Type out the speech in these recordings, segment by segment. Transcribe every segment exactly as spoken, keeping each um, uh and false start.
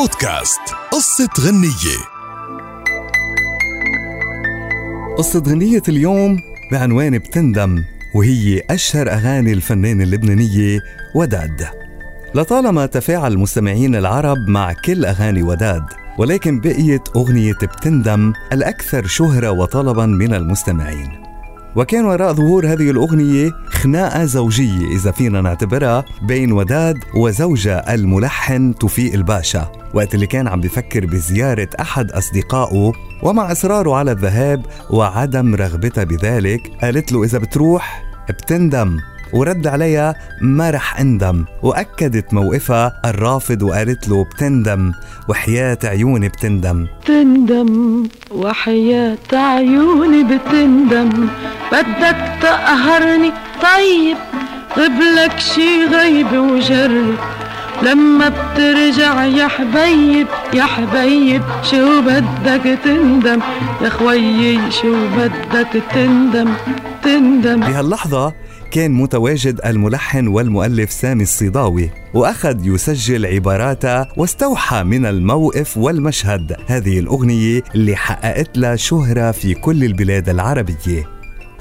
بودكاست قصة غنية. قصة غنية اليوم بعنوان بتندم، وهي أشهر أغاني الفنانة اللبنانية وداد. لطالما تفاعل مستمعين العرب مع كل أغاني وداد، ولكن بقيت أغنية بتندم الأكثر شهرة وطلبا من المستمعين. وكان وراء ظهور هذه الأغنية خناقة زوجية إذا فينا نعتبرها بين وداد وزوجة الملحن توفيق الباشا، وقت اللي كان عم بفكر بزيارة أحد أصدقائه، ومع إصراره على الذهاب وعدم رغبتها بذلك قالت له إذا بتروح بتندم، ورد عليها ما رح أندم، وأكدت موقفها الرافض وقالت له بتندم وحياة عيوني بتندم، بتندم وحياة عيوني بتندم، بدك تقهرني طيب غبلك شي غيب وجرب، لما بترجع يا حبيب يا حبيب شو بدك تندم، يا خويي شو بدك تندم تندم. بهاللحظة كان متواجد الملحن والمؤلف سامي الصداوي، وأخذ يسجل عباراته واستوحى من الموقف والمشهد هذه الأغنية اللي حققت لها شهرة في كل البلاد العربية.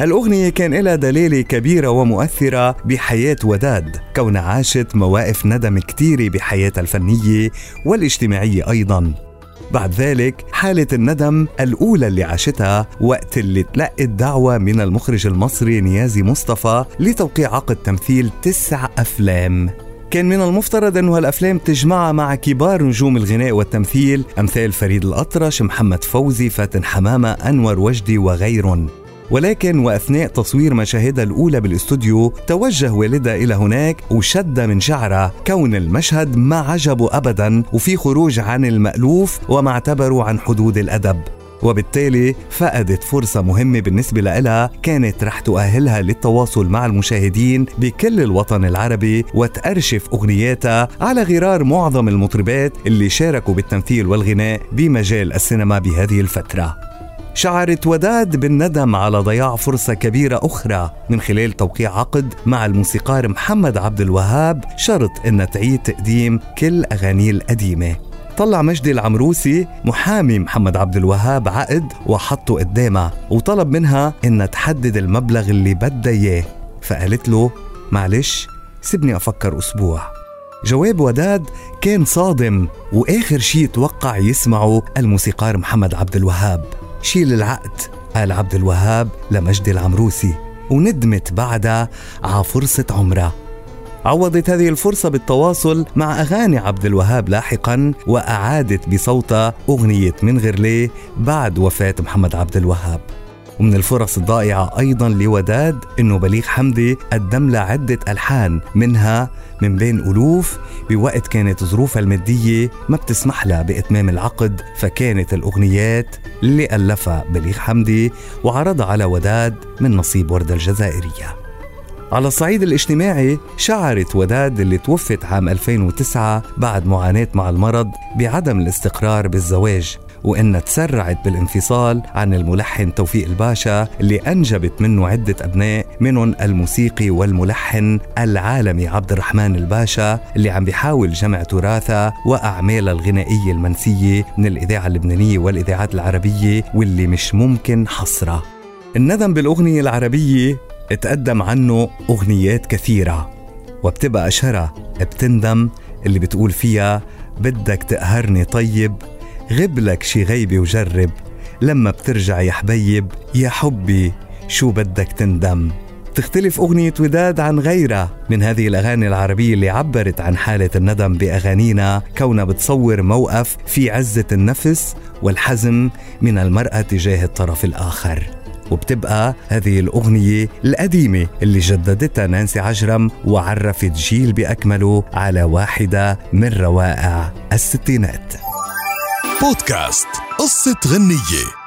الأغنية كان لها دليلة كبيرة ومؤثرة بحياة وداد، كون عاشت مواقف ندم كتيرة بحياتها الفنية والاجتماعية أيضاً. بعد ذلك حالة الندم الأولى اللي عاشتها وقت اللي تلقت دعوة من المخرج المصري نيازي مصطفى لتوقيع عقد تمثيل تسع أفلام. كان من المفترض أنه هالأفلام تجمعها مع كبار نجوم الغناء والتمثيل أمثال فريد الأطرش، محمد فوزي، فاتن حمامة، أنور وجدي وغيرهم، ولكن وأثناء تصوير مشاهدها الأولى بالاستوديو توجه والدها إلى هناك وشد من شعرها، كون المشهد ما عجبه أبداً وفي خروج عن المألوف وما اعتبره عن حدود الأدب، وبالتالي فقدت فرصة مهمة بالنسبة لها كانت رح تؤهلها للتواصل مع المشاهدين بكل الوطن العربي وتأرشف أغنياتها على غرار معظم المطربات اللي شاركوا بالتمثيل والغناء بمجال السينما بهذه الفترة. شعرت وداد بالندم على ضياع فرصة كبيرة أخرى من خلال توقيع عقد مع الموسيقار محمد عبد الوهاب، شرط أن تعيد تقديم كل أغانيه القديمة. طلع مجدي العمروسي محامي محمد عبد الوهاب عقد وحطه قدامها وطلب منها أن تحدد المبلغ اللي بدها إياه، فقالت له معلش سيبني أفكر أسبوع. جواب وداد كان صادم، وآخر شي توقع يسمعه الموسيقار محمد عبد الوهاب شيل العقد، قال عبد الوهاب لمجدي العمروسي، وندمت بعدها على فرصة عمرها. عوضت هذه الفرصة بالتواصل مع أغاني عبد الوهاب لاحقا، وأعادت بصوتها أغنية من غير ليه بعد وفاة محمد عبد الوهاب. ومن الفرص الضائعة أيضا لوداد أنه بليغ حمدي قدم لها عدة ألحان منها من بين ألوف بوقت كانت ظروفها المادية ما بتسمح لها بإتمام العقد، فكانت الأغنيات اللي ألفها بليغ حمدي وعرضها على وداد من نصيب وردة الجزائرية. على الصعيد الاجتماعي شعرت وداد اللي توفت عام ألفين وتسعة بعد معاناة مع المرض بعدم الاستقرار بالزواج، وإنها تسرعت بالانفصال عن الملحن توفيق الباشا اللي أنجبت منه عدة أبناء، منهم الموسيقي والملحن العالمي عبد الرحمن الباشا اللي عم بيحاول جمع تراثه وأعماله الغنائية المنسية من الإذاعة اللبنانية والإذاعات العربية واللي مش ممكن حصرها. الندم بالأغنية العربية اتقدم عنه أغنيات كثيرة، وبتبقى أشهرها بتندم اللي بتقول فيها بدك تقهرني طيب غبلك شي غيبي وجرب، لما بترجع يا حبيب يا حبي شو بدك تندم. تختلف أغنية وداد عن غيرها من هذه الأغاني العربية اللي عبرت عن حالة الندم بأغانينا، كونها بتصور موقف في عزة النفس والحزم من المرأة تجاه الطرف الآخر. وبتبقى هذه الأغنية القديمة اللي جددتها نانسي عجرم وعرفت جيل بأكمله على واحدة من روائع الستينات. بودكاست قصة غنية.